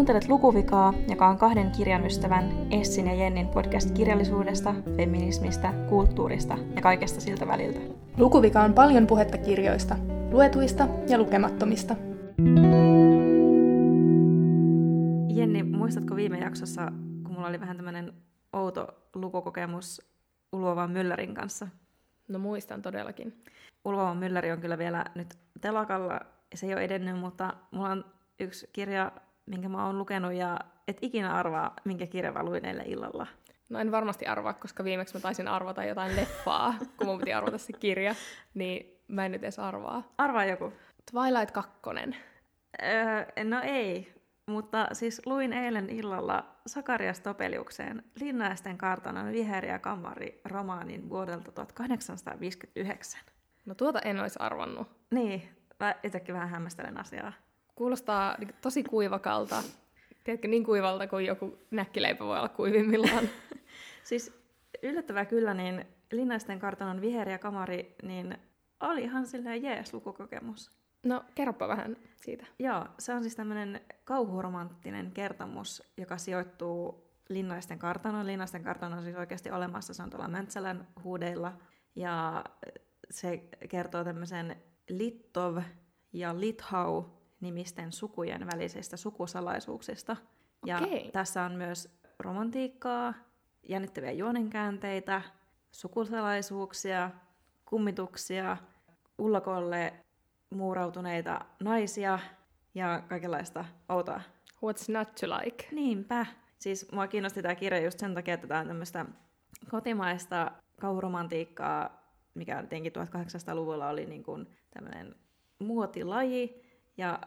kuuntelet Lukuvikaa, joka on kahden kirjan ystävän Essin ja Jennin podcast kirjallisuudesta, feminismistä, kulttuurista ja kaikesta siltä väliltä. Lukuvika on paljon puhetta kirjoista, luetuista ja lukemattomista. Jenni, muistatko viime jaksossa, kun mulla oli vähän tämmöinen outo lukukokemus Ulvovan Müllerin kanssa? No muistan todellakin. Ulvovan Mülleri on kyllä vielä nyt telakalla, se ei ole edennyt, mutta mulla on yksi kirja, minkä mä oon lukenut, ja et ikinä arvaa, minkä kirja mä luin eilen illalla. No en varmasti arvaa, koska viimeksi mä taisin arvata jotain leffaa, kun mun piti arvata se kirja, niin mä en nyt edes arvaa. Arvaa joku. Twilight 2. No ei, mutta siis luin eilen illalla Sakarias Topeliukseen Linnäisten kartanon viheriä kammari romaanin vuodelta 1859. No tuota en olisi arvannut. Niin, mä itsekin vähän hämmästelen asiaa. Kuulostaa tosi kuivakalta. Tiedätkö, niin kuivalta kuin joku näkkileipä voi olla kuivimmillaan. Siis yllättävää kyllä, niin Linnäisten kartanon viheriä kamari, niin oli ihan silleen jees lukukokemus. No, kerropa vähän siitä. Joo, se on siis tämmöinen kauhuromanttinen kertomus, joka sijoittuu Linnäisten kartanoon. Linnäisten kartano on siis oikeasti olemassa, se on tuolla Mäntsälän huudeilla. Ja se kertoo tämmöisen Litov ja Lithau nimisten sukujen välisistä sukusalaisuuksista. Ja tässä on myös romantiikkaa, jännittäviä juonenkäänteitä, sukusalaisuuksia, kummituksia, ullakolle muurautuneita naisia ja kaikenlaista outoa. What's not to like? Niinpä. Siis mua kiinnosti tämä kirja just sen takia, että tämä on tämmöistä kotimaista kauhuromantiikkaa, mikä jotenkin 1800-luvulla oli niin kuin tämmöinen muotilaji. Ja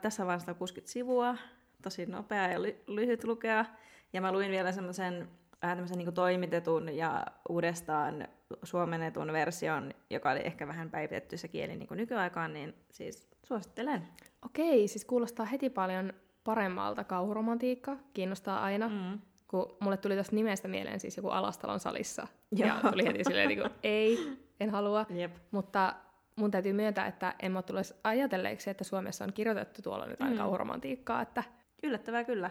tässä on vain 160 sivua, tosi nopea ja lyhyt lukea. Ja mä luin vielä semmoisen vähän tämmöisen niin kuin toimitetun ja uudestaan suomennetun version, joka oli ehkä vähän päivitetty se kieli niin kuin nykyaikaan, niin siis suosittelen. Okei, siis kuulostaa heti paljon paremmalta kauhuromantiikka, kiinnostaa aina. Mm. Kun mulle tuli tuosta nimestä mieleen siis joku Alastalon salissa. Joo. Ja tuli heti silleen, niin kuin, ei, en halua. Jep. Mutta mun täytyy myöntää, että en mä tullut ajatelleeksi, että Suomessa on kirjoitettu tuolla jotain kauhuromantiikkaa. Että yllättävää kyllä.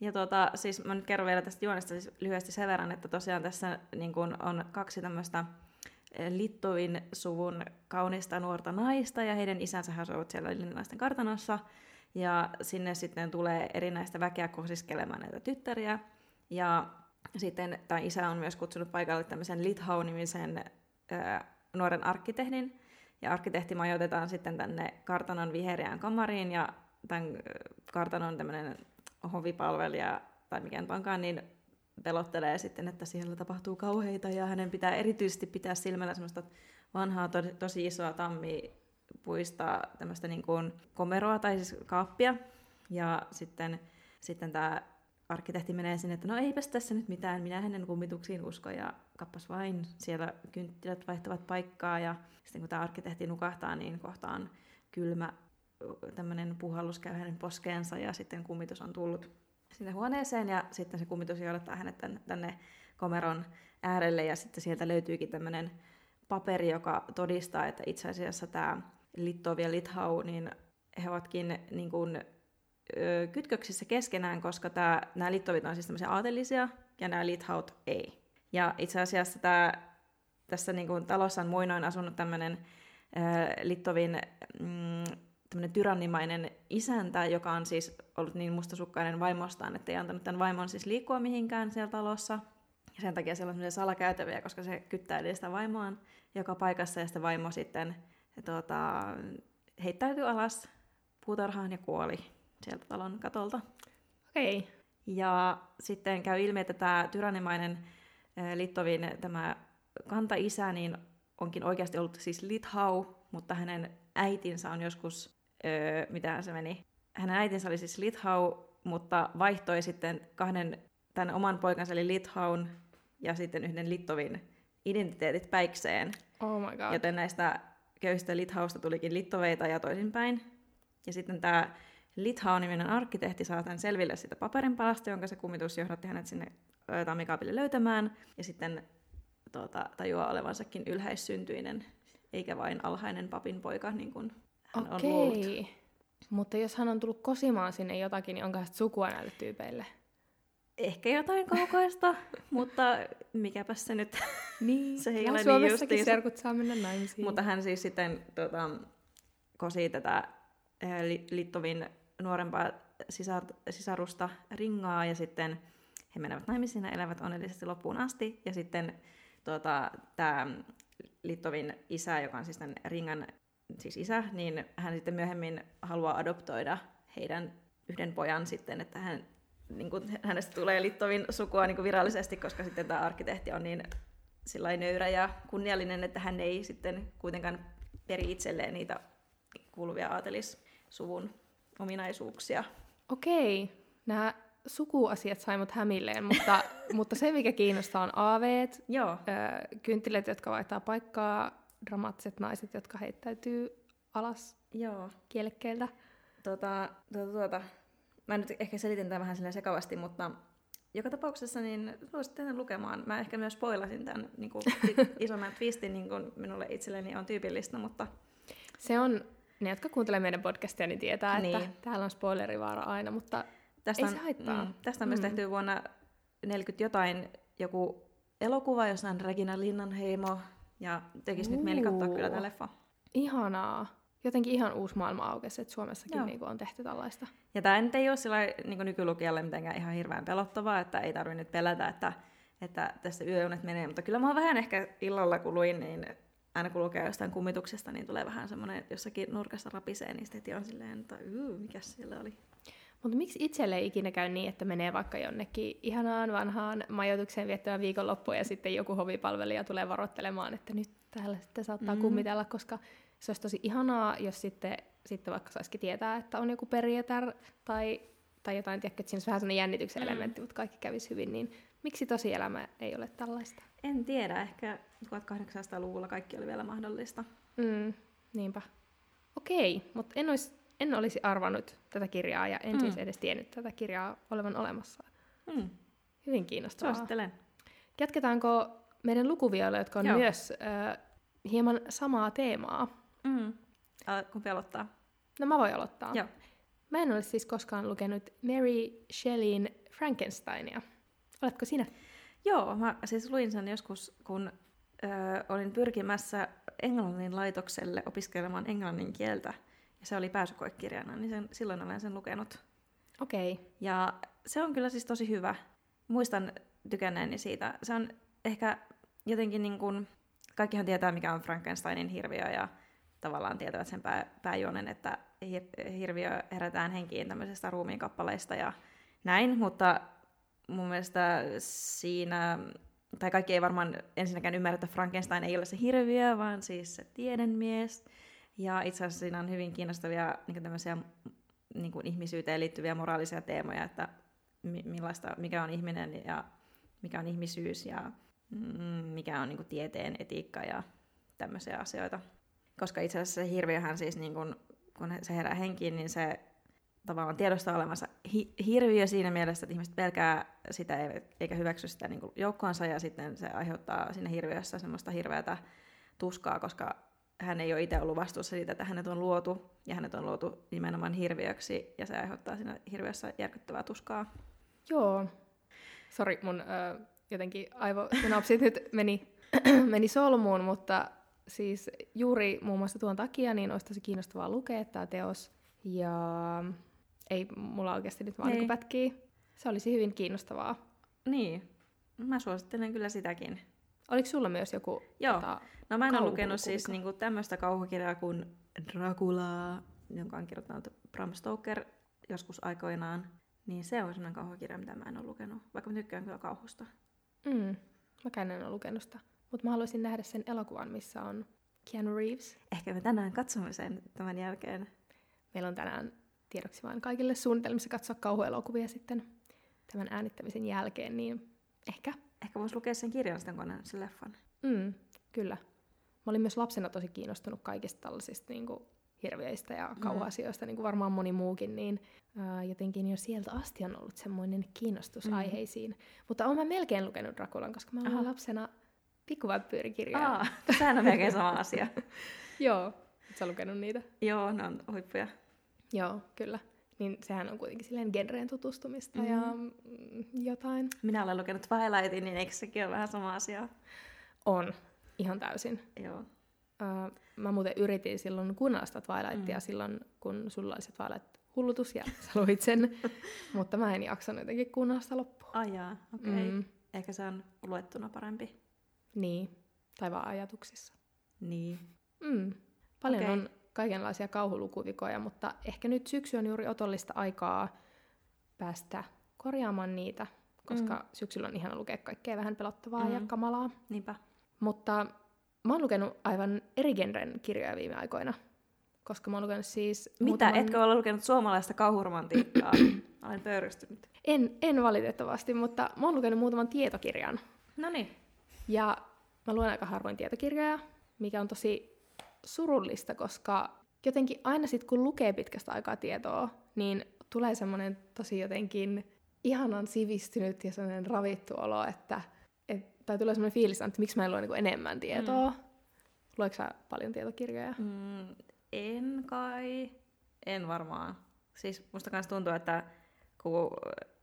Ja siis mä nyt kerron vielä tästä juonesta siis lyhyesti sen verran, että tosiaan tässä niin kun on kaksi tämmöistä Littovin suvun kaunista nuorta naista, ja heidän isänsä asuvat siellä Linnäisten kartanossa, ja sinne sitten tulee erinäistä väkeä kosiskelemaan näitä tyttäriä, ja sitten tämä isä on myös kutsunut paikalle tämmöisen Lithau-nimisen nuoren arkkitehdin, ja arkkitehti majoitetaan sitten tänne kartanon viheriään kamariin, ja tämän kartanon tämmöinen hovipalvelija tai mikään pankaan, niin pelottelee sitten, että siellä tapahtuu kauheita ja hänen pitää erityisesti pitää silmällä semmoista vanhaa, tosi isoa tammipuista tämmöistä niin kuin komeroa tai siis kaappia. Ja sitten tämä arkkitehti menee sinne, että no eipäs tässä nyt mitään, minä hänen kummituksiin usko ja kappas vain. Siellä kynttilät vaihtavat paikkaa ja sitten kun tämä arkkitehti nukahtaa, niin kohtaan kylmä tämmöinen puhallus käy hänen poskeensa ja sitten kummitus on tullut sinne huoneeseen ja sitten se kummitus johdattaa hänet tänne komeron äärelle ja sitten sieltä löytyykin tämmöinen paperi, joka todistaa, että itse asiassa tämä Litov ja Lithau, niin he ovatkin niin kuin kytköksissä keskenään, koska nämä Littovit on siis tämmöisiä aatelisia ja nämä Lithaut ei. Ja itse asiassa tässä niin kuin talossa on muinoin asunut tämmöinen Littovin tämmöinen tyrannimainen isäntä, joka on siis ollut niin mustasukkainen vaimostaan, että ei antanut tämän vaimon siis liikkua mihinkään siellä talossa. Ja sen takia siellä on sellaisia salakäytäviä, koska se kyttäilee sitä vaimoaan joka paikassa, ja sitä vaimo sitten heittäytyi alas puutarhaan ja kuoli sieltä talon katolta. Okei. Ja sitten käy ilmi, että tämä tyrannimainen Littovin tämä kantaisä niin onkin oikeasti ollut siis Lithau, mutta hänen äitinsä on joskus mitähän se meni? Hänen äitinsä oli siis Lithau, mutta vaihtoi sitten tämän oman poikansa eli Lithaun ja sitten yhden Littovin identiteetit päikseen. Oh my god. Joten näistä köyhistä Lithausta tulikin Littoveita ja toisinpäin. Ja sitten tämä Lithau-niminen arkkitehti saa tämän selville sitä paperinpalasta, jonka se kummitus johdatti hänet sinne tammikaapille löytämään. Ja sitten tajuaa olevansakin ylhäissyntyinen, eikä vain alhainen papin poika, niin kuin hän on ollut. Mutta jos hän on tullut kosimaan sinne jotakin, niin onko hän sukua näille tyypeille? Ehkä jotain kaukaista, mutta mikäpäs se nyt. Niin, se ei ole Suomessakin niin serkut saa mennä naimisiin. Mutta hän siis sitten kosii tätä Litovin nuorempaa sisarusta Ringaa, ja sitten he menevät naimisiin ja elävät onnellisesti loppuun asti. Ja sitten tämä Litovin isä, joka on siis tämän Ringan siis isä, niin hän sitten myöhemmin haluaa adoptoida heidän yhden pojan sitten, että hän, niin kuin, hänestä tulee Litovin sukua niin kuin virallisesti, koska sitten tämä arkkitehti on niin sillain nöyrä ja kunniallinen, että hän ei sitten kuitenkaan peri itselleen niitä kuuluvia aatelissuvun ominaisuuksia. Okei, nämä sukuasiat sai mut hämilleen, mutta se mikä kiinnostaa on aaveet, kynttilät, jotka vaihtaa paikkaa, dramaattiset naiset, jotka heittäytyy alas kielekkeeltä. Mä nyt ehkä selitin tämän vähän silleen sekavasti, mutta joka tapauksessa niin suosittelen lukemaan. Mä ehkä myös spoilasin tämän niin kuin isomman twistin, niin kuin minulle itselleni on tyypillistä, mutta... Se on, ne jotka kuuntelee meidän podcastia, niin tietää, niin, että täällä on spoilerivaara aina, mutta tästä ei se haittaa. Tästä on myös tehty vuonna 40 jotain joku elokuva, jossa on Regina Linnanheimo, ja tekisi nyt mieli katsoa kyllä tämä leffa. Ihanaa. Jotenkin ihan uusi maailma aukesi, että Suomessakin niin kuin on tehty tällaista. Ja tämä nyt ei ole sillä niin kuin nykylukijalle mitenkään ihan hirveän pelottavaa, että ei tarvitse nyt pelätä, että tässä yöunet menee. Mutta kyllä mä oon vähän ehkä illalla, kun luin, niin aina kun lukee jostain kummituksesta, niin tulee vähän semmoinen, että jossakin nurkassa rapisee, niin sitten heti on silleen, että mikäs siellä oli. Mutta miksi itselle ei ikinä käy niin, että menee vaikka jonnekin ihanaan vanhaan majoitukseen viettävän viikonloppuun ja sitten joku hovipalvelija tulee varoittelemaan, että nyt täällä sitten saattaa kummitella, koska se olisi tosi ihanaa, jos sitten vaikka saisikin tietää, että on joku perietar tai jotain, tiedätkö, että siinä olisi vähän sellainen jännityksen elementti, mutta kaikki kävisi hyvin, niin miksi tosielämä ei ole tällaista? En tiedä, ehkä 1800-luvulla kaikki oli vielä mahdollista. Niinpä. Okei, mutta en olisi arvannut tätä kirjaa ja en siis edes tiennyt tätä kirjaa olevan olemassa. Hyvin kiinnostavaa. Suosittelen. Jatketaanko meidän lukuvioilla, jotka on myös hieman samaa teemaa? Kumpi aloittaa? No mä voin aloittaa. Joo. Mä en ole siis koskaan lukenut Mary Shelleyin Frankensteinia. Oletko sinä? Joo, mä siis luin sen joskus, kun olin pyrkimässä englannin laitokselle opiskelemaan englannin kieltä. Ja se oli pääsykoekirjana, niin silloin olen sen lukenut. Okei. Ja se on kyllä siis tosi hyvä. Muistan tykänneeni siitä. Se on ehkä jotenkin niin kuin... Kaikkihan tietää, mikä on Frankensteinin hirviö, ja tavallaan tietävät sen pääjuonen, että hirviö herätään henkiin tämmöisestä ruumiinkappaleista ja näin, mutta mun mielestä siinä, tai kaikki ei varmaan ensinnäkään ymmärrä, että Frankenstein ei ole se hirviö, vaan siis se tiedemies, ja itse asiassa siinä on hyvin kiinnostavia niin tämmöisiä niin kuin ihmisyyteen liittyviä moraalisia teemoja, että mikä on ihminen ja mikä on ihmisyys, ja mikä on niin kuin tieteen etiikka ja tämmöisiä asioita. Koska itse asiassa se hirviöhän siis, niin kun se herää henkiin, niin se tavallaan tiedostaa olevansa hirviö siinä mielessä, että ihmiset pelkää sitä eikä hyväksy sitä niin kuin joukkoonsa, ja sitten se aiheuttaa siinä hirviössä semmoista hirveätä tuskaa, koska hän ei ole itse ollut vastuussa siitä, että hänet on luotu, ja hänet on luotu nimenomaan hirviöksi, ja se aiheuttaa siinä hirviössä järkyttävää tuskaa. Joo. Sori, mun... Jotenkin aivosynapsit nyt meni solmuun, mutta siis juuri muun muassa tuon takia niin olisi tosi kiinnostavaa lukea tämä teos. Ja ei mulla oikeasti nyt vaan niin pätkii. Se olisi hyvin kiinnostavaa. Niin, mä suosittelen kyllä sitäkin. Oliko sulla myös joku? Joo, no mä en ole lukenut siis niinku tämmöistä kauhukirjaa kuin Dracula, jonka on kirjoittanut Bram Stoker joskus aikoinaan. Niin se on semmoinen kauhukirja, mitä mä en ole lukenut, vaikka mä tykkään kyllä kauhusta. Mäkään en ole lukenut sitä. Mutta mä haluaisin nähdä sen elokuvan, missä on Keanu Reeves. Ehkä me tänään katsomme sen tämän jälkeen. Meillä on tänään tiedoksi vain kaikille suunnitelmissa katsoa kauhuelokuvia sitten tämän äänittämisen jälkeen, niin ehkä. Ehkä voisi lukea sen kirjan sitten, kun on nähnyt sen leffan. Kyllä. Mä olin myös lapsena tosi kiinnostunut kaikista tällaisista niin kuin hirviöistä ja kauhuasioista, niin kuin varmaan moni muukin, niin jotenkin jo sieltä asti on ollut semmoinen kiinnostus aiheisiin. Mutta olen mä melkein lukenut Draculan, koska mä olen lapsena pikkuvampyyrikirjaa. Sehän on melkein sama asia. Joo, ootko lukenut niitä? Joo, ne on huippuja. Joo, kyllä. Niin sehän on kuitenkin silleen genreen tutustumista ja jotain. Minä olen lukenut Twilightin, niin eikö sekin ole vähän sama asia? On, ihan täysin. Joo. Mä muuten yritin silloin kuunnella sitä Twilightia silloin, kun sulla oli se Twilight-hullutus ja sä luit sen. Mutta mä en jaksanut jotenkin kuunnella sitä loppuun. Ajaa, okei. Okay. Ehkä se on luettuna parempi. Niin, tai vaan ajatuksissa. Niin. Paljon on kaikenlaisia kauhulukuvikoja, mutta ehkä nyt syksy on juuri otollista aikaa päästä korjaamaan niitä, koska syksyllä on ihana lukea kaikkea vähän pelottavaa ja kamalaa. Niinpä. Mutta mä oon lukenut aivan eri genren kirjoja viime aikoina, koska mä oon lukenut siis... Etkö ole lukenut suomalaista kauhuromantiikkaa? Olen pöyristynyt. En valitettavasti, mutta mä oon lukenut muutaman tietokirjan. Noniin. Ja mä luen aika harvoin tietokirjoja, mikä on tosi surullista, koska jotenkin aina sit kun lukee pitkästä aikaa tietoa, niin tulee semmoinen tosi jotenkin ihanan sivistynyt ja semmoinen ravittu olo, tai tulee semmoinen fiilis, että miksi mä en lue niin kuin enemmän tietoa. Luetko sä paljon tietokirjoja? En kai. En varmaan. Siis musta kans tuntuu, että kun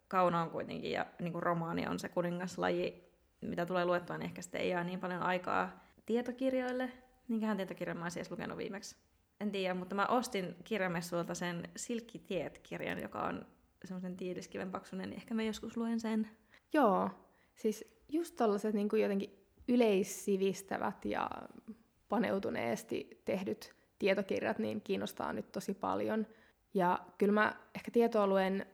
kauna on kuitenkin ja niin kuin romaani on se kuningaslaji, mitä tulee luettua, niin ehkä sitten ei jää niin paljon aikaa tietokirjoille. Minkähän tietokirjan mä oon siis lukenut viimeksi? En tiedä, mutta mä ostin kirjamessuilta sen Silkkitiet-kirjan, joka on semmoisen tiiliskiven paksuinen, niin ehkä mä joskus luen sen. Joo, siis just tollaset niin kuin jotenkin yleissivistävät ja paneutuneesti tehdyt tietokirjat niin kiinnostaa nyt tosi paljon. Ja kyllä mä ehkä tietoa luen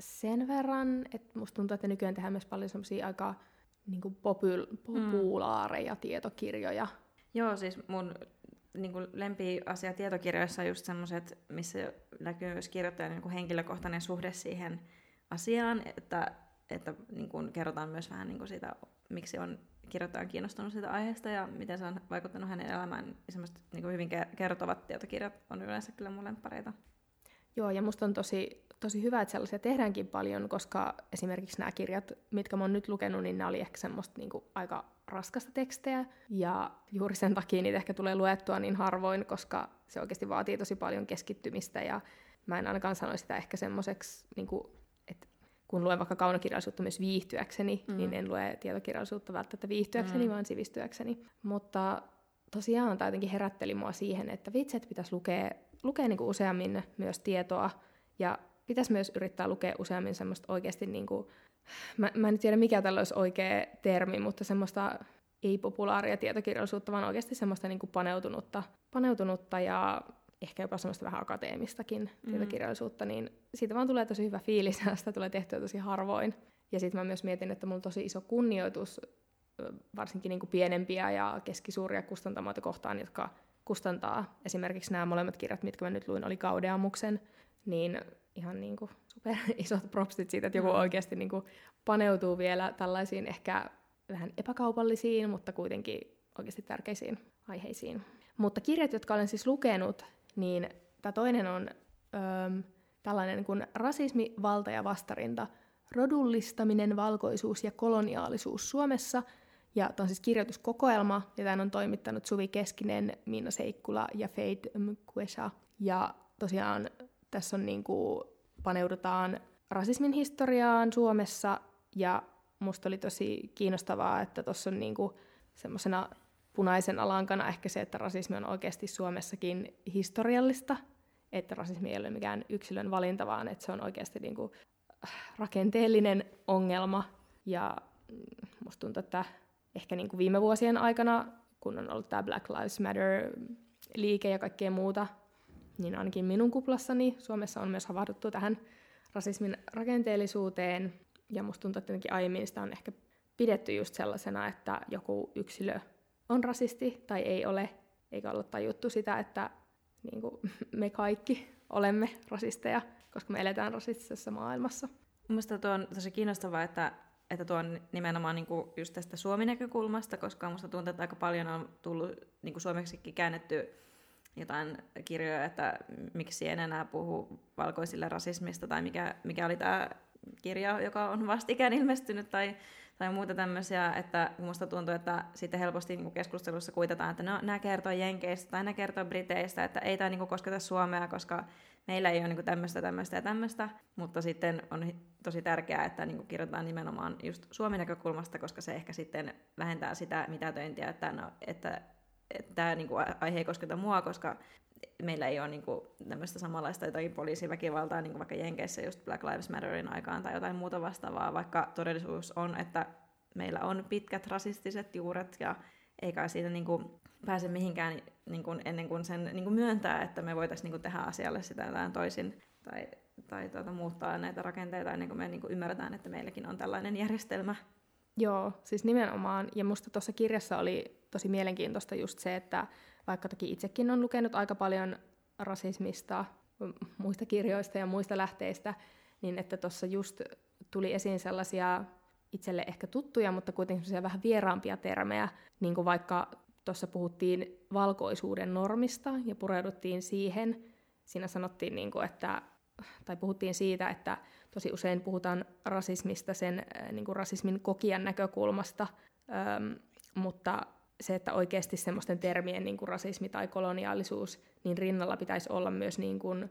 sen verran, että musta tuntuu, että nykyään tehdään myös paljon semmosia aika niin kuin populaareja tietokirjoja. Joo, siis mun niin kuin lempiasia tietokirjoissa on just semmoiset, missä näkyy myös kirjoittajan niin kuin henkilökohtainen suhde siihen asiaan, että niin kuin kerrotaan myös vähän niin kuin siitä, miksi on kirjoittaja kiinnostunut siitä aiheesta ja miten se on vaikuttanut hänen elämään. Semmoiset niin kuin hyvin kertovat tietokirjat on yleensä kyllä mun lemppareita. Joo, ja musta on tosi hyvä, että sellaisia tehdäänkin paljon, koska esimerkiksi nämä kirjat, mitkä mä oon nyt lukenut, niin nämä oli ehkä semmoista niin kuin aika raskasta tekstejä, ja juuri sen takia niitä ehkä tulee luettua niin harvoin, koska se oikeasti vaatii tosi paljon keskittymistä, ja mä en ainakaan sano sitä ehkä semmoiseksi, niin kuin, että kun luen vaikka kaunokirjallisuutta myös viihtyäkseni, niin en lue tietokirjallisuutta välttämättä viihtyäkseni, vaan sivistyäkseni. Mutta tosiaan tämä jotenkin herätteli mua siihen, että vitset pitäisi lukea niin kuin useammin myös tietoa, ja pitäisi myös yrittää lukea useammin semmoista oikeasti niin kuin, mä en tiedä mikä tällä olisi oikea termi, mutta semmoista ei-populaaria tietokirjallisuutta, vaan oikeasti semmoista niin kuin paneutunutta ja ehkä jopa semmoista vähän akateemistakin tietokirjallisuutta, niin siitä vaan tulee tosi hyvä fiilis ja sitä tulee tehtyä tosi harvoin. Ja sitten mä myös mietin, että mulla on tosi iso kunnioitus varsinkin niin kuin pienempiä ja keskisuuria kustantamoita kohtaan, jotka kustantaa esimerkiksi nämä molemmat kirjat, mitkä mä nyt luin, oli Gaudeamuksen, niin ihan niin kuin super isot propsit siitä, että joku oikeasti niin kuin paneutuu vielä tällaisiin ehkä vähän epäkaupallisiin, mutta kuitenkin oikeasti tärkeisiin aiheisiin. Mutta kirjat, jotka olen siis lukenut, niin tämä toinen on tällainen kuin Rasismi, valta ja vastarinta, rodullistaminen, valkoisuus ja koloniaalisuus Suomessa. Ja tämä on siis kirjoituskokoelma, ja tämän on toimittanut Suvi Keskinen, Miina Seikkula ja Faith Mkwesha. Ja tosiaan tässä on niin kuin, paneudutaan rasismin historiaan Suomessa, ja musta oli tosi kiinnostavaa, että tuossa on niin kuin semmoisena punaisena lankana ehkä se, että rasismi on oikeasti Suomessakin historiallista, että rasismi ei ole mikään yksilön valinta, vaan että se on oikeasti niin kuin rakenteellinen ongelma, ja musta tuntuu, että ehkä niin kuin viime vuosien aikana, kun on ollut tämä Black Lives Matter-liike ja kaikkea muuta, niin ainakin minun kuplassani Suomessa on myös havahduttu tähän rasismin rakenteellisuuteen, ja musta tuntuu, että jotenkin aiemmin sitä on ehkä pidetty just sellaisena, että joku yksilö on rasisti tai ei ole, eikä olla tajuttu sitä, että niin kuin, me kaikki olemme rasisteja, koska me eletään rasistisessa maailmassa. Minusta tuo on tosi kiinnostavaa, että tuo on nimenomaan niin kuin just tästä Suomi-näkökulmasta, koska musta tuntuu, että aika paljon on tullut niin kuin suomeksikin käännetty jotain kirjoja, että miksi en enää puhu valkoisille rasismista, tai mikä oli tämä kirja, joka on vastikään ilmestynyt tai muuta tämmöisiä, että musta tuntuu, että sitten helposti niin kuin keskustelussa kuitataan, että no, nämä kertoo Jenkeistä tai nämä kertoo Briteistä, että ei tämä niin kuin kosketa Suomea, koska meillä ei ole niin kuin tämmöistä, mutta sitten on tosi tärkeää, että niin kuin kirjoitetaan nimenomaan just Suomen näkökulmasta, koska se ehkä sitten vähentää sitä mitätöintiä, että tämä niin kuin aihe ei kosketa mua, koska meillä ei ole niin kuin tämmöistä samanlaista jotakin poliisiväkivaltaa, niin kuin vaikka Jenkeissä just Black Lives Matterin aikaan tai jotain muuta vastaavaa, vaikka todellisuus on, että meillä on pitkät rasistiset juuret ja eikä siitä niin kuin pääse mihinkään niin kuin ennen kuin sen niin kuin myöntää, että me voitaisiin niin kuin tehdä asialle sitä jotain toisin tai muuttaa näitä rakenteita ennen kuin me niin kuin ymmärretään, että meilläkin on tällainen järjestelmä. Joo, siis nimenomaan. Ja musta tuossa kirjassa oli tosi mielenkiintoista just se, että vaikka toki itsekin on lukenut aika paljon rasismista, muista kirjoista ja muista lähteistä, niin että tuossa just tuli esiin sellaisia itselle ehkä tuttuja, mutta kuitenkin sellaisia vähän vieraampia termejä, niin kuin vaikka tuossa puhuttiin valkoisuuden normista ja pureuduttiin siihen. Siinä sanottiin, niin kuin, että, tai puhuttiin siitä, että tosi usein puhutaan rasismista sen niin kuin rasismin kokijan näkökulmasta, mutta se, että oikeasti semmoisten termien niin kuin rasismi tai koloniaalisuus, niin rinnalla pitäisi olla myös niin kuin,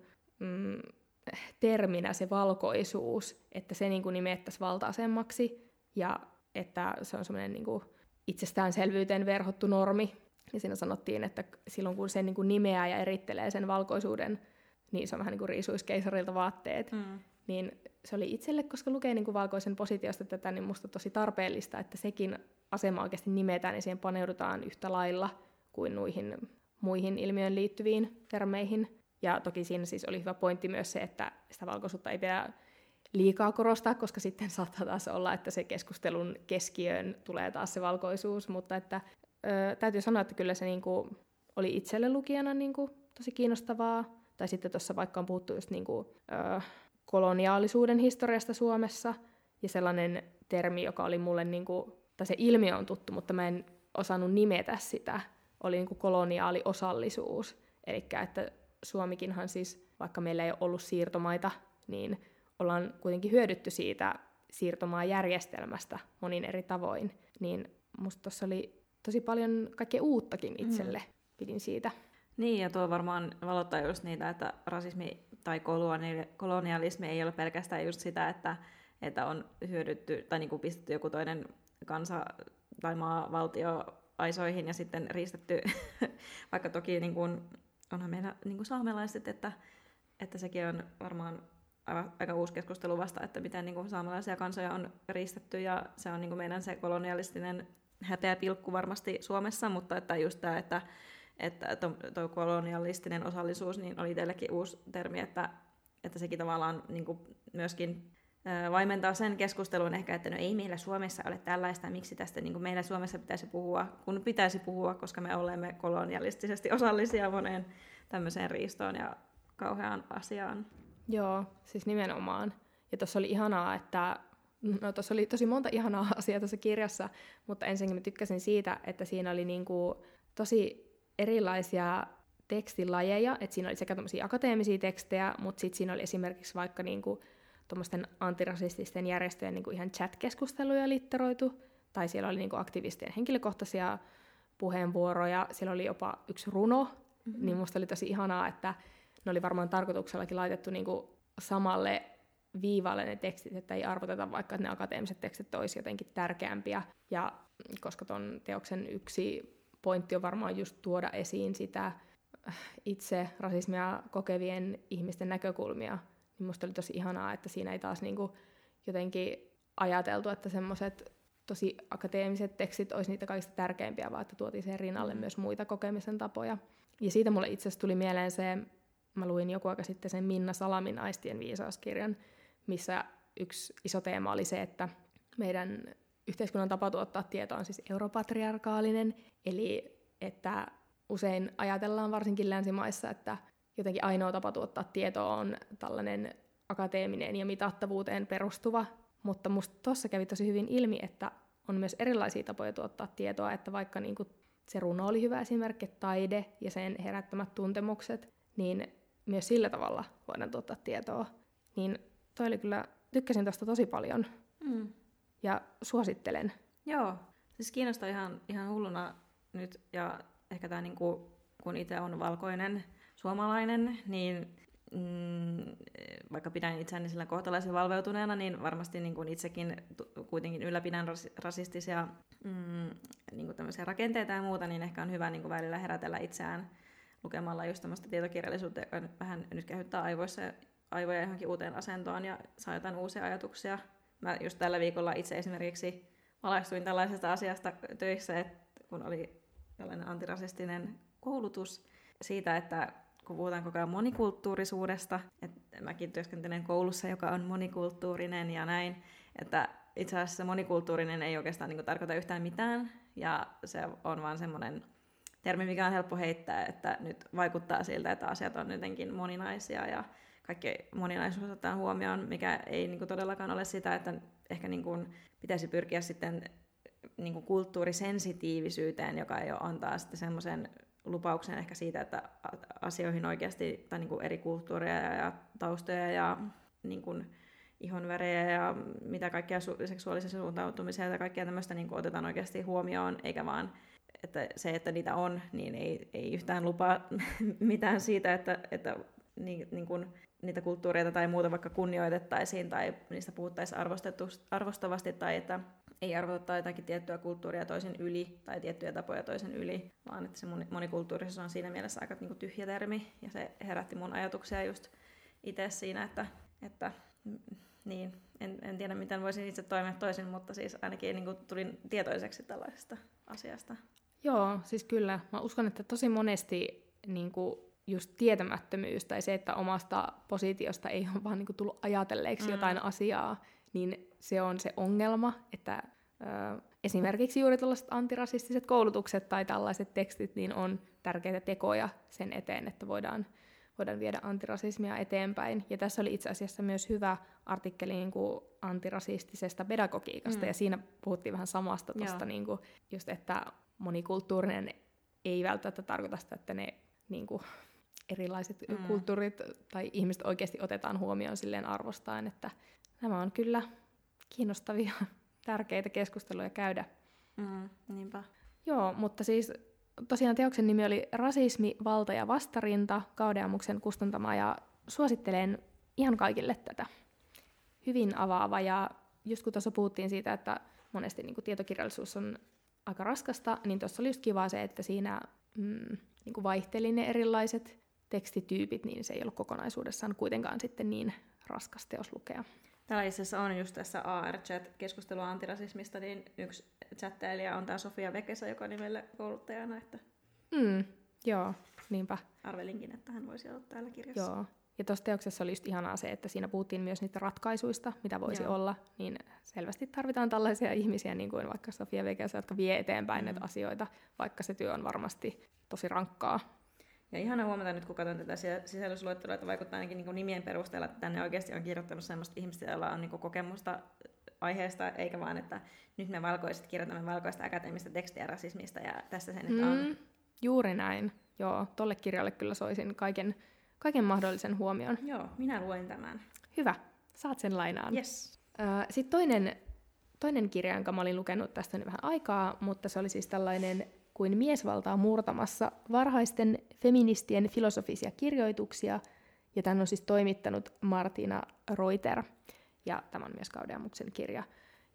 terminä se valkoisuus, että se niin kuin nimettäisiin valta-asemmaksi ja että se on semmoinen niin kuin itsestäänselvyyteen verhottu normi. Ja siinä sanottiin, että silloin kun se niin kuin nimeää ja erittelee sen valkoisuuden, niin se on vähän niin kuin riisuisi keisarilta vaatteet. Mm. Niin se oli itselle, koska lukee niin kuin valkoisen positiosta tätä, niin musta tosi tarpeellista, että sekin asema oikeasti nimetään ja siihen paneudutaan yhtä lailla kuin noihin muihin ilmiöön liittyviin termeihin. Ja toki siinä siis oli hyvä pointti myös se, että sitä valkoisuutta ei pidä liikaa korostaa, koska sitten saattaa taas olla, että se keskustelun keskiöön tulee taas se valkoisuus. Mutta että, täytyy sanoa, että kyllä se niinku oli itselle lukijana niinku tosi kiinnostavaa. Tai sitten tuossa vaikka on puhuttu just niinku, koloniaalisuuden historiasta Suomessa ja sellainen termi, joka oli mulle niinku, tai se ilmiö on tuttu, mutta mä en osannut nimetä sitä, oli niin kuin koloniaaliosallisuus. Elikkä, että Suomikinhan siis, vaikka meillä ei ole ollut siirtomaita, niin ollaan kuitenkin hyödytty siitä siirtomaajärjestelmästä monin eri tavoin. Niin musta tuossa oli tosi paljon kaikkea uuttakin itselle, pidin siitä. Niin, ja tuo varmaan valottaa just niitä, että rasismi tai kolonialismi ei ole pelkästään just sitä, että on hyödytty tai niin kuin pistetty joku toinen kansa tai maa valtio aisoihin ja sitten riistetty, vaikka toki niin kuin, onhan meillä niin kuin saamelaiset, että sekin on varmaan aika uusi keskustelu vasta, että miten niin kuin saamelaisia kansoja on riistetty ja se on niin kuin meidän se kolonialistinen häpeäpilkku varmasti Suomessa, mutta että just tämä, että tuo kolonialistinen osallisuus niin oli teillekin uusi termi, että sekin tavallaan niin kuin myöskin vaimentaa sen keskustelun ehkä, että no ei meillä Suomessa ole tällaista, miksi tästä niin kuin meillä Suomessa pitäisi puhua, kun pitäisi puhua, koska me olemme kolonialistisesti osallisia moneen tämmöiseen riistoon ja kauheaan asiaan. Joo, siis nimenomaan. Ja tuossa oli ihanaa, että no tuossa oli tosi monta ihanaa asiaa tuossa kirjassa, mutta ensinnäkin mä tykkäsin siitä, että siinä oli niin kuin tosi erilaisia tekstilajeja, että siinä oli sekä tämmöisiä akateemisia tekstejä, mutta sitten siinä oli esimerkiksi vaikka niin kuin tuommoisten antirasististen järjestöjen niin kuin ihan chat-keskusteluja litteroitu, tai siellä oli niin kuin aktivistien henkilökohtaisia puheenvuoroja, siellä oli jopa yksi runo, niin musta oli tosi ihanaa, että ne oli varmaan tarkoituksellakin laitettu niin kuin samalle viivalle ne tekstit, että ei arvoteta vaikka, että ne akateemiset tekstit olisi jotenkin tärkeämpiä, ja koska ton teoksen yksi pointti on varmaan just tuoda esiin sitä itse rasismia kokevien ihmisten näkökulmia, minusta oli tosi ihanaa, että siinä ei taas niinku jotenkin ajateltu, että semmoiset tosi akateemiset tekstit olisi niitä kaikista tärkeimpiä, vaan että tuotiin sen rinnalle myös muita kokemisen tapoja. Ja siitä mulle itse asiassa tuli mieleen se, mä luin joku aika sitten sen Minna Salamin Aistien viisauskirjan, missä yksi iso teema oli se, että meidän yhteiskunnan tapa tuottaa tietoa on siis europatriarkaalinen, eli että usein ajatellaan varsinkin länsimaissa, että jotenkin ainoa tapa tuottaa tietoa on tällainen akateeminen ja mitattavuuteen perustuva, mutta musta tuossa kävi tosi hyvin ilmi, että on myös erilaisia tapoja tuottaa tietoa, että vaikka niinku se runo oli hyvä esimerkki, taide ja sen herättämät tuntemukset, niin myös sillä tavalla voidaan tuottaa tietoa. Niin toi oli kyllä tykkäsin tästä tosi paljon ja suosittelen. Joo, siis kiinnostaa ihan hulluna nyt ja ehkä tämä niinku, kun itse on valkoinen suomalainen, niin vaikka pidän itseäni sillä kohtalaisen valveutuneena, niin varmasti niin kuin itsekin kuitenkin ylläpidän rasistisia niin kuin tämmöisiä rakenteita ja muuta, niin ehkä on hyvä niin kuin välillä herätellä itseään lukemalla just tämmöistä tietokirjallisuutta, joka vähän nyt käyttää aivoja johonkin uuteen asentoon ja saa jotain uusia ajatuksia. Mä just tällä viikolla itse esimerkiksi valaistuin tällaisesta asiasta töissä, että kun oli tällainen antirasistinen koulutus siitä, että kun puhutaan koko ajan monikulttuurisuudesta, että mäkin työskentelen koulussa, joka on monikulttuurinen ja näin, että itse asiassa monikulttuurinen ei oikeastaan niin kuin tarkoita yhtään mitään, ja se on vaan semmoinen termi, mikä on helppo heittää, että nyt vaikuttaa siltä, että asiat on jotenkin moninaisia, ja kaikki moninaisuus otetaan huomioon, mikä ei niin kuin todellakaan ole sitä, että ehkä niin kuin pitäisi pyrkiä sitten niin kuin kulttuurisensitiivisyyteen, joka ei ole antaa sitten semmoisen lupauksen ehkä siitä, että asioihin oikeasti, tai niin kuin eri kulttuureja ja taustoja ja niin kuin ihonvärejä ja mitä kaikkea seksuaalisia suuntautumisia ja kaikkea tämmöistä niin kuin otetaan oikeasti huomioon, eikä vaan että se, että niitä on, niin ei yhtään lupaa mitään siitä, että niin kuin niitä kulttuureita tai muuta vaikka kunnioitettaisiin tai niistä puhuttaisiin arvostavasti tai että ei arvottaa jotakin tiettyä kulttuuria toisen yli tai tiettyjä tapoja toisen yli, vaan että se monikulttuurisuus on siinä mielessä aika niin kuin tyhjä termi ja se herätti mun ajatuksia just itse siinä, että niin, en tiedä miten voisin itse toimia toisin, mutta siis ainakin niin kuin tulin tietoiseksi tällaisesta asiasta. Joo, siis kyllä. Mä uskon, että tosi monesti niin kuin just tietämättömyys tai se, että omasta positiosta ei ole vaan niinku tullut ajatelleeksi jotain asiaa, niin se on se ongelma, että esimerkiksi juuri tällaiset antirasistiset koulutukset tai tällaiset tekstit niin on tärkeitä tekoja sen eteen, että voidaan viedä antirasismia eteenpäin. Ja tässä oli itse asiassa myös hyvä artikkeli niin kuin antirasistisesta pedagogiikasta, ja siinä puhuttiin vähän samasta tuosta, niin kuin, just että monikulttuurinen ei välttämättä tarkoita sitä, että ne niin kuin erilaiset kulttuurit tai ihmiset oikeasti otetaan huomioon silleen arvostaen, että nämä on kyllä kiinnostavia, tärkeitä keskusteluja käydä. Niinpä. Joo, mutta siis tosiaan teoksen nimi oli Rasismi, valta ja vastarinta, Gaudeamuksen kustantama, ja suosittelen ihan kaikille tätä. Hyvin avaava, ja just kun tuossa puhuttiin siitä, että monesti niin kuin tietokirjallisuus on aika raskasta, niin tuossa oli just kiva se, että siinä niin kuin vaihteli ne erilaiset tekstityypit, niin se ei ollut kokonaisuudessaan kuitenkaan sitten niin raskas teos lukea. Täällä itse asiassa on just tässä AR-chat-keskustelua antirasismista, niin yksi chattailija on tämä Sofia Wekesa, joka on nimellä kouluttajana. Että joo, niinpä. Arvelinkin, että hän voisi olla täällä kirjassa. Joo, ja tuossa teoksessa oli just ihanaa se, että siinä puhuttiin myös niitä ratkaisuista, mitä voisi olla, niin selvästi tarvitaan tällaisia ihmisiä, niin kuin vaikka Sofia Wekesa, jotka vie eteenpäin näitä asioita, vaikka se työ on varmasti tosi rankkaa. Ja ihana huomata nyt, kun katson tätä sisällysluettelua, että vaikuttaa ainakin niin kuin nimien perusteella, että tänne oikeasti on kirjoittanut semmoista ihmistä, joilla on niin kuin kokemusta aiheesta, eikä vaan, että nyt me valkoiset kirjoitamme valkoista akateemista tekstiä rasismista, ja tässä se nyt on. Juuri näin. Joo, tolle kirjalle kyllä soisin kaiken mahdollisen huomion. Joo, minä luen tämän. Hyvä, saat sen lainaan. Yes. Sitten toinen kirja, jonka mä olin lukenut tästä nyt vähän aikaa, mutta se oli siis tällainen kuin Miesvaltaa murtamassa, varhaisten feministien filosofisia kirjoituksia, ja tämän on siis toimittanut Martina Reuter, ja tämä on myös Gaudeamuksen kirja.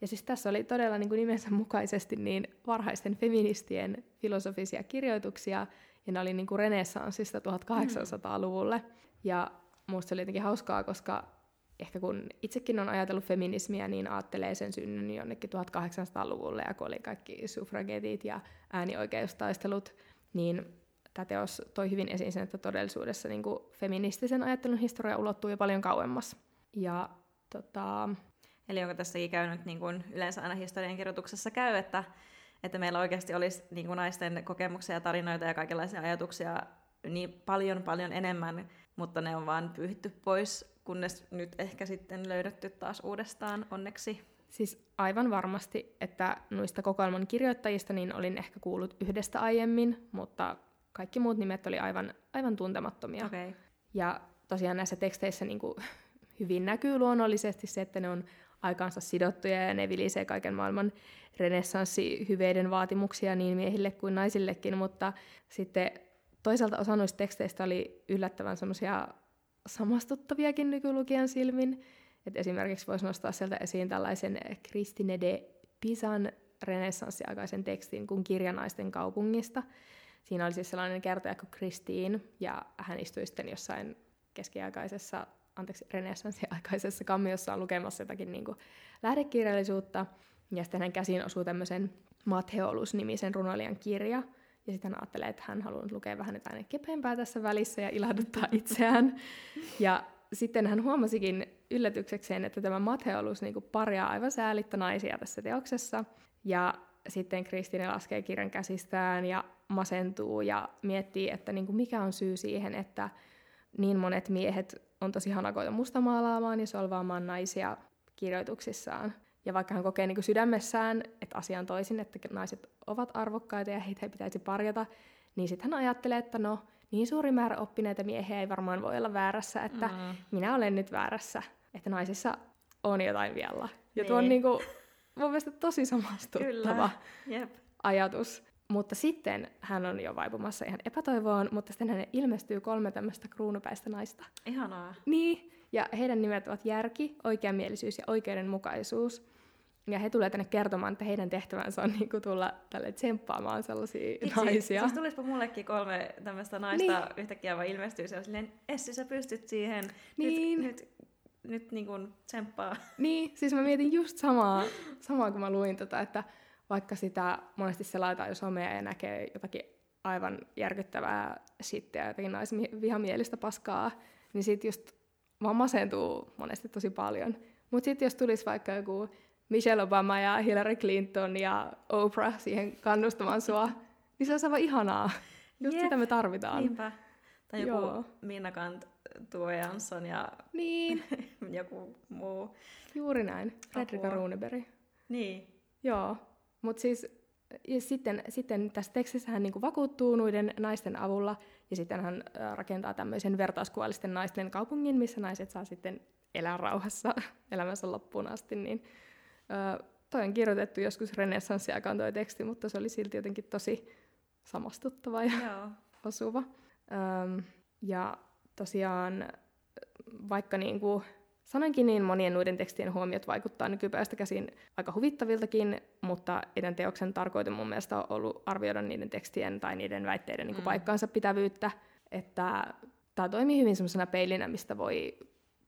Ja siis tässä oli todella niin kuin nimensä mukaisesti niin varhaisten feministien filosofisia kirjoituksia, ja ne oli niin kuin renessanssista 1800-luvulle, ja musta se oli jotenkin hauskaa, koska ehkä kun itsekin on ajatellut feminismiä, niin ajattelee sen synnyn jonnekin 1800-luvulle, ja kun oli kaikki suffragetit ja äänioikeustaistelut, niin tämä teos toi hyvin esiin sen, että todellisuudessa niin kuin feministisen ajattelun historia ulottuu jo paljon kauemmas. Ja, eli onko tässäkin käynyt, niin kuin yleensä aina historiankirjoituksessa käy, että meillä oikeasti olisi niin kuin naisten kokemuksia, tarinoita ja kaikenlaisia ajatuksia niin paljon enemmän, mutta ne on vaan pyyhitty pois, kunnes nyt ehkä sitten löydetty taas uudestaan, onneksi. Siis aivan varmasti, että noista kokoelman kirjoittajista niin olin ehkä kuullut yhdestä aiemmin, mutta kaikki muut nimet oli aivan tuntemattomia. Okay. Ja tosiaan näissä teksteissä niin kuin hyvin näkyy luonnollisesti se, että ne on aikaansa sidottuja ja ne vilisee kaiken maailman renessanssihyveiden vaatimuksia niin miehille kuin naisillekin, mutta sitten toisaalta osa noista teksteistä oli yllättävän semmoisia samastuttaviakin nykylukijan silmin. Et esimerkiksi voisi nostaa sieltä esiin tällaisen Christine de Pisan renessanssiaikaisen tekstin kuin Kirjanaisten kaupungista. Siinä oli siis sellainen kertoja kuin Christine, ja hän istui sitten jossain renessanssiaikaisessa kammiossa lukemassa jotakin niin kuin lähdekirjallisuutta, ja sitten hän käsiin osui tämmöisen Mathéolus-nimisen runoilijan kirja, ja sitten hän ajattelee, että hän haluaa lukea vähän jotain kepeämpää tässä välissä ja ilahduttaa itseään. Ja sitten hän huomasikin yllätyksekseen, että tämä Mathéolus niin kuin parjaa aivan säälittä naisia tässä teoksessa, ja sitten Christine laskee kirjan käsistään ja masentuu ja miettii, että niin kuin mikä on syy siihen, että niin monet miehet on tosi hanakoita mustamaalaamaan ja solvaamaan naisia kirjoituksissaan. Ja vaikka hän kokee niin kuin sydämessään, että asia on toisin, että naiset ovat arvokkaita ja heitä ei pitäisi parjata, niin sitten hän ajattelee, että no, niin suuri määrä oppineita miehiä ei varmaan voi olla väärässä, että minä olen nyt väärässä, että naisissa on jotain vielä. Ja tuo on niin kuin, mun mielestä tosi samastuttava ajatus. Mutta sitten hän on jo vaipumassa ihan epätoivoon, mutta sitten hänelle ilmestyy 3 tämmöistä kruunupäistä naista. Ihanaa. Niin, ja heidän nimet ovat järki, oikeamielisyys ja oikeudenmukaisuus. Ja he tulee tänne kertomaan, että heidän tehtävänsä on niinku tulla tälle tsemppaamaan sellaisia naisia. Siis tulispa mullekin 3 tämmöistä naista niin yhtäkkiä, vaan ilmestyy se on silleen, Essi, sä pystyt siihen, niin. nyt niin kuin tsemppaa. Niin, siis mä mietin just samaa kun mä luin tota, että vaikka sitä monesti selaitaan jo somea ja näkee jotakin aivan järkyttävää shittiä, jotakin naisvihamielistä paskaa, niin siitä just vaan masentuu monesti tosi paljon. Mutta sitten jos tulisi vaikka joku Michelle Obama ja Hillary Clinton ja Oprah siihen kannustamaan sua, niin se on aivan ihanaa. Just sitä me tarvitaan. Niinpä. Tai joku Minna Kant, Tue Jansson ja niin. joku muu. Juuri näin. Fredrika Runeberg. Niin. Joo. Mutta siis sitten tässä tekstissä hän niinku vakuuttuu noiden naisten avulla, ja sitten hän rakentaa tämmöisen vertauskuvallisten naisten kaupungin, missä naiset saa sitten elää rauhassa elämänsä loppuun asti. Niin, toi on kirjoitettu joskus renessanssiaikaan toi teksti, mutta se oli silti jotenkin tosi samastuttava ja osuva. Ja tosiaan, vaikka niinku sanoinkin, niin monien noiden tekstien huomiot vaikuttaa nykypäivästä käsin aika huvittaviltakin, mutta etten teoksen tarkoitus mun mielestä on ollut arvioida niiden tekstien tai niiden väitteiden niin kuin paikkaansa pitävyyttä. Että tämä toimii hyvin semmoisena peilinä, mistä voi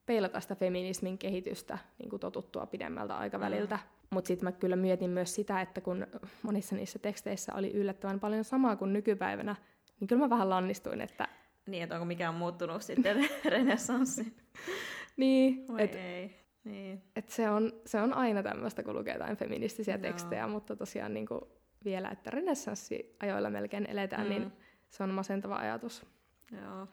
peilata sitä feminismin kehitystä niin kuin totuttua pidemmältä aikaväliltä. Mutta sitten mä kyllä mietin myös sitä, että kun monissa niissä teksteissä oli yllättävän paljon samaa kuin nykypäivänä, niin kyllä mä vähän lannistuin, että... Niin, että onko mikään muuttunut sitten renessanssin? Niin, että niin. Et se on aina tämmöistä, kun lukee jotain feministisiä tekstejä, mutta tosiaan niin kuin vielä, että renessanssiajoilla melkein eletään, niin se on masentava ajatus. Joo.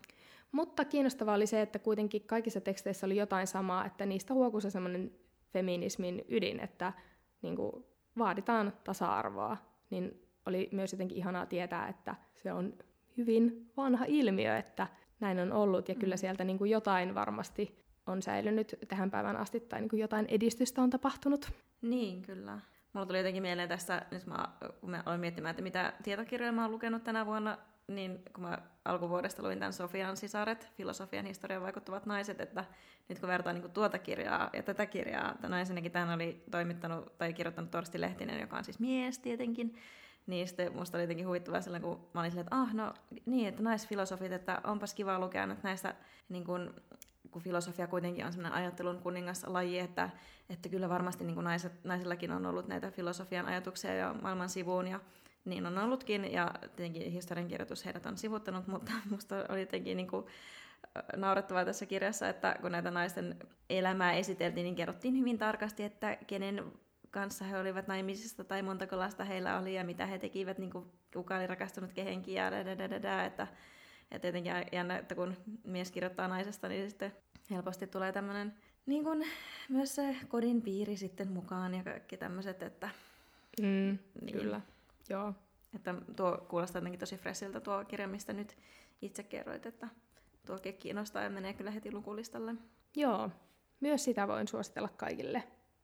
Mutta kiinnostavaa oli se, että kuitenkin kaikissa teksteissä oli jotain samaa, että niistä huokusi semmoinen feminismin ydin, että niin kuin vaaditaan tasa-arvoa, niin oli myös jotenkin ihanaa tietää, että se on hyvin vanha ilmiö, että näin on ollut, ja kyllä sieltä niin kuin jotain varmasti on säilynyt tähän päivään asti, tai niin kuin jotain edistystä on tapahtunut. Niin, kyllä. Mulla tuli jotenkin mieleen tässä, nyt kun mä aloin miettimään, että mitä tietokirjoja mä oon lukenut tänä vuonna, niin kun mä alkuvuodesta luin tämän Sofian sisaret, filosofian historian vaikuttavat naiset, että nyt kun vertaan niin kuin tuota kirjaa ja tätä kirjaa, no ensinnäkin tämän oli toimittanut tai kirjoittanut Torsti Lehtinen, joka on siis mies tietenkin, niin sitten musta oli jotenkin huvittavaa silloin, kun mä olin silleen, että että naisfilosofit, että onpas kiva lukea nyt näistä, niin kun filosofia kuitenkin on semmoinen ajattelun kuningaslaji, että kyllä varmasti niin naisillakin on ollut näitä filosofian ajatuksia ja maailman sivuun, ja niin on ollutkin, ja tietenkin historiankirjoitus heidät on sivuttanut, mutta musta oli jotenkin niin kuin naurettavaa tässä kirjassa, että kun näitä naisten elämää esiteltiin, niin kerrottiin hyvin tarkasti, että kenen kanssa he olivat naimisista tai montako lasta heillä oli ja mitä he tekivät, niin kuin kuka oli rakastunut kehenkin ja Ja tietenkin jännä, että kun mies kirjoittaa naisesta, niin sitten helposti tulee tämmöinen niin kun myös se kodin piiri sitten mukaan ja kaikki tämmöiset, että... niin. Kyllä, joo. Että tuo kuulostaa jotenkin tosi freshiltä tuo kirja, mistä nyt itse kerroit, että tuokin kiinnostaa ja menee kyllä heti lukulistalle. Joo, Myös sitä voin suositella kaikille.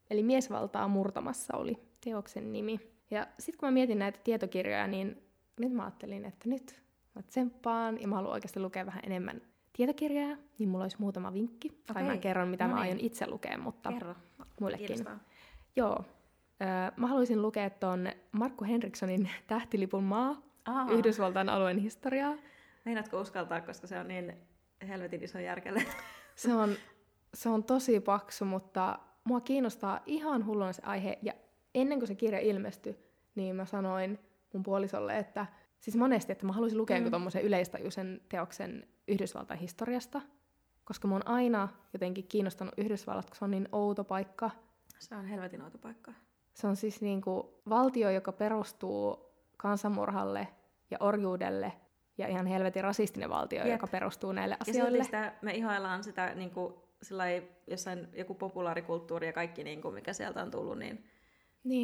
Eli Miesvaltaa murtamassa oli teoksen nimi. Ja sitten kun mä mietin näitä tietokirjoja, niin nyt mä ajattelin, että nyt mä tsemppaan ja mä haluan oikeasti lukea vähän enemmän tietokirjaa, niin mulla olisi muutama vinkki. Okay. Tai mä kerron, mitä mä aion itse lukea, mutta kerro. Muillekin. Kiinnostaa. Joo. Mä haluaisin lukea ton Markku Henrikssonin Tähtilipun maa, Yhdysvaltain alueen historiaa. Meinaatko uskaltaa, koska se on niin helvetin iso järkele? Se on tosi paksu, mutta mua kiinnostaa ihan hulluna se aihe. Ja ennen kuin se kirja ilmestyi, niin mä sanoin mun puolisolle, että siis monesti, että mä haluaisin lukea tommosen yleistajuisen teoksen Yhdysvaltain historiasta, koska mä oon aina jotenkin kiinnostanut Yhdysvallat, kun se on niin outo paikka. Se on helvetin outo paikka. Se on siis niinku valtio, joka perustuu kansanmurhalle ja orjuudelle, ja ihan helvetin rasistinen valtio, joka perustuu näille asioille. Ja sitä me ihaillaan sitä niinku sillai, jossain joku populaarikulttuuri ja kaikki, niinku, mikä sieltä on tullut, niin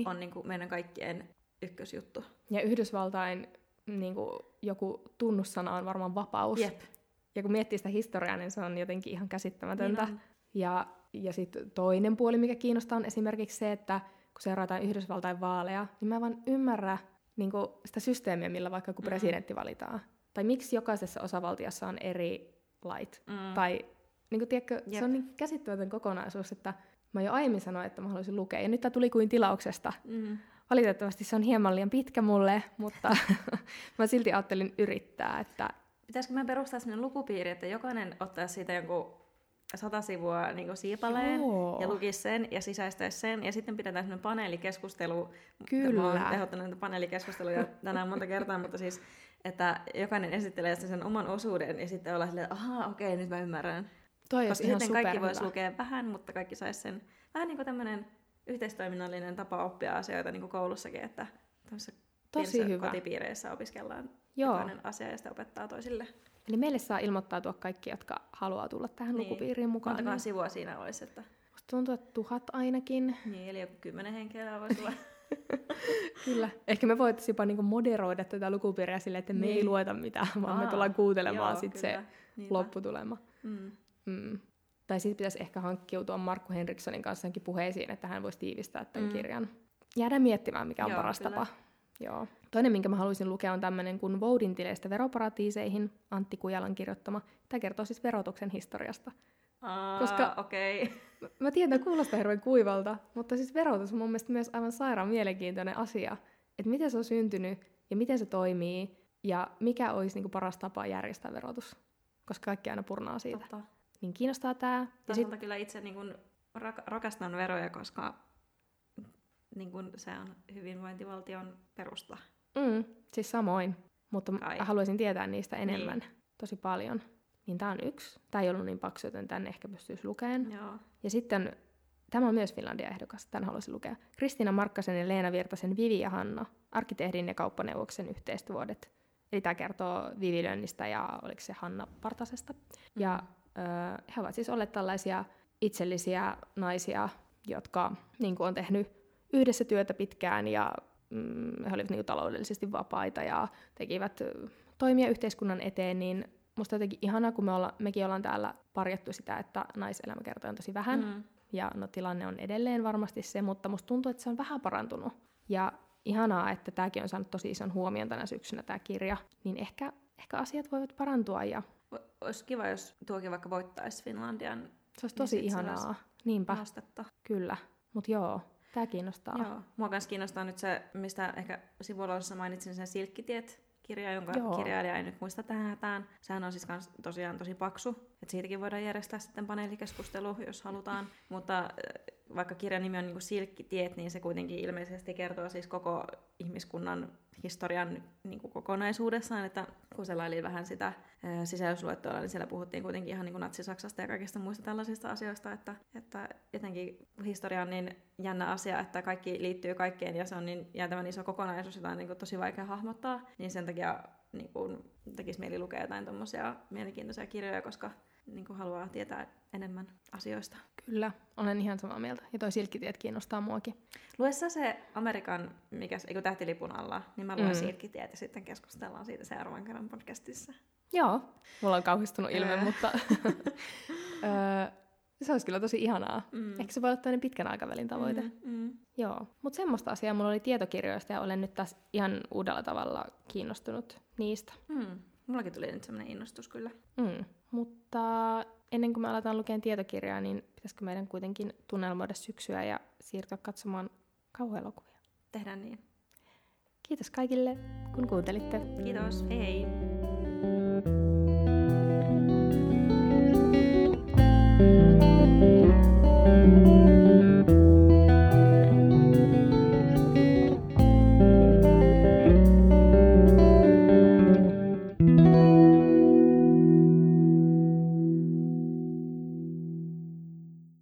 on niinku meidän kaikkien ykkösjuttu. Ja Yhdysvaltain niinku, joku tunnussana on varmaan vapaus. Jep. Ja kun miettii sitä historiaa, niin se on jotenkin ihan käsittämätöntä. Niin ja sitten toinen puoli, mikä kiinnostaa, on esimerkiksi se, että kun seurataan Yhdysvaltain vaaleja, niin mä en vaan ymmärrä niin kuin sitä systeemiä, millä vaikka joku presidentti valitaan. Tai miksi jokaisessa osavaltiossa on eri lait. Tai niin kuin, tiedätkö, se on niin käsittämätön kokonaisuus, että mä jo aiemmin sanoin, että mä haluaisin lukea. Ja nyt tää tuli kuin tilauksesta. Valitettavasti se on hieman liian pitkä mulle, mutta mä silti ajattelin yrittää. Että pitäisikö mä perustaa sellainen lukupiiri, että jokainen ottaa siitä jonkun 100 sivua niin kuin siipaleen ja lukisi sen ja sisäistäisi sen. Ja sitten pidetään sellainen paneelikeskustelu. Kyllä. Mä oon tehottanut näitä paneelikeskusteluja tänään monta kertaa, mutta siis, että jokainen esittelee sen oman osuuden ja sitten ollaan silleen, että ahaa, okei, nyt mä ymmärrän. Toi koska sitten kaikki voisi lukea vähän, mutta kaikki saisi sen. Vähän niin kuin tämmöinen yhteistoiminnallinen tapa oppia asioita niin kuin koulussakin, että tämmöisessä kotipiireissä opiskellaan jokainen asia ja sitä opettaa toisille. Eli meille saa ilmoittautua kaikki, jotka haluaa tulla tähän lukupiiriin mukaan. Montakaan sivua siinä olisi, että musta tuntuu, että 1000 ainakin. Niin, eli joku 10 henkeä voisi olla. Kyllä. Ehkä me voitaisiin jopa niinku moderoida tätä lukupiiriä silleen, että me ei lueta mitään, vaan me tullaan kuuntelemaan sitten se lopputulema. Tai sitten pitäisi ehkä hankkiutua Markku Henrikssonin kanssa puheisiin, että hän voisi tiivistää tämän kirjan. Jäädään miettimään, mikä on paras tapa. Joo. Toinen, minkä mä haluaisin lukea, on tämmöinen kuin Voudin tileistä veroparatiiseihin, Antti Kujalan kirjoittama. Tämä kertoo siis verotuksen historiasta. Koska okei. Mä tiedän, että kuulostaa hirveän kuivalta, mutta siis verotus on mun mielestä myös aivan sairaan mielenkiintoinen asia. Että miten se on syntynyt ja miten se toimii ja mikä olisi niinku paras tapa järjestää verotus. Koska kaikki aina purnaa siitä. Totta. Niin kiinnostaa tää. Toisaalta kyllä itse niinku rakastan veroja, koska niin kun se on hyvinvointivaltion perusta. Siis samoin, mutta haluaisin tietää niistä enemmän tosi paljon. Niin tää on yksi. Tää ei ollut niin paksu, joten tän ehkä pystyisi lukemaan. Joo. Ja sitten, tämä on myös Finlandia-ehdokas, tän haluaisin lukea. Kristiina Markkasen ja Leena Virtasen Vivi ja Hanna, arkkitehdin ja kauppaneuvoksen yhteistyövuodet. Eli tää kertoo Vivi Lönnistä ja oliko se Hanna Partasesta. Ja he ovat siis olleet tällaisia itsellisiä naisia, jotka niin kuin on tehnyt yhdessä työtä pitkään ja he olivat niin taloudellisesti vapaita ja tekivät toimia yhteiskunnan eteen, niin musta jotenkin ihanaa, kun mekin ollaan täällä parjattu sitä, että naiselämäkertoja on tosi vähän ja no tilanne on edelleen varmasti se, mutta musta tuntuu, että se on vähän parantunut ja ihanaa, että tääkin on saanut tosi ison huomion tänä syksynä tää kirja, niin ehkä asiat voivat parantua ja olisi kiva, jos tuokin vaikka voittaisi Finlandian. Se olisi tosi ihanaa. Niinpä. Nostetta. Kyllä, mut joo. Tää kiinnostaa. Joo. Mua myös kiinnostaa nyt se, mistä ehkä sivuoloissa mainitsin, sen Silkkitiet-kirja, jonka kirjailija ei nyt muista tähän hätään. Sehän on siis tosiaan tosi paksu, että siitäkin voidaan järjestää sitten paneelikeskustelu, jos halutaan. Mutta vaikka kirjan nimi on niin kuin Silkkitiet, niin se kuitenkin ilmeisesti kertoo siis koko ihmiskunnan historian niin kuin kokonaisuudessaan. Että kun selailin vähän sitä sisällysluettua, niin siellä puhuttiin kuitenkin ihan niin kuin Natsi-Saksasta ja kaikista muista tällaisista asioista, että jotenkin historia on niin jännä asia, että kaikki liittyy kaikkeen ja se on niin jäätävän iso kokonaisuus, jota on niin kuin tosi vaikea hahmottaa, niin sen takia niin kuin tekisi mieli lukea jotain tommosia mielenkiintoisia kirjoja, koska niin kuin haluaa tietää enemmän asioista. Kyllä, olen ihan samaa mieltä. Ja toi Silkkitiet kiinnostaa muakin. Luessa se Amerikan, eikö Tähtilipun alla, niin mä luen Silkkitiet ja sitten keskustellaan siitä seuraavan kerran podcastissa. Joo, mulla on kauhistunut ilme, mutta Se olisi kyllä tosi ihanaa. Mm. Ehkä se voi olla tämmöinen pitkän aikavälin tavoite. Joo. Mutta semmoista asiaa mulla oli tietokirjoista ja olen nyt taas ihan uudella tavalla kiinnostunut niistä. Mm. Mullakin tuli nyt semmoinen innostus kyllä. Mm. Mutta ennen kuin me aletaan lukemaan tietokirjaa, niin pitäisikö meidän kuitenkin tunnelmoida syksyä ja siirtyä katsomaan kauhuelokuvia? Tehdään niin. Kiitos kaikille, kun kuuntelitte. Kiitos. Hei.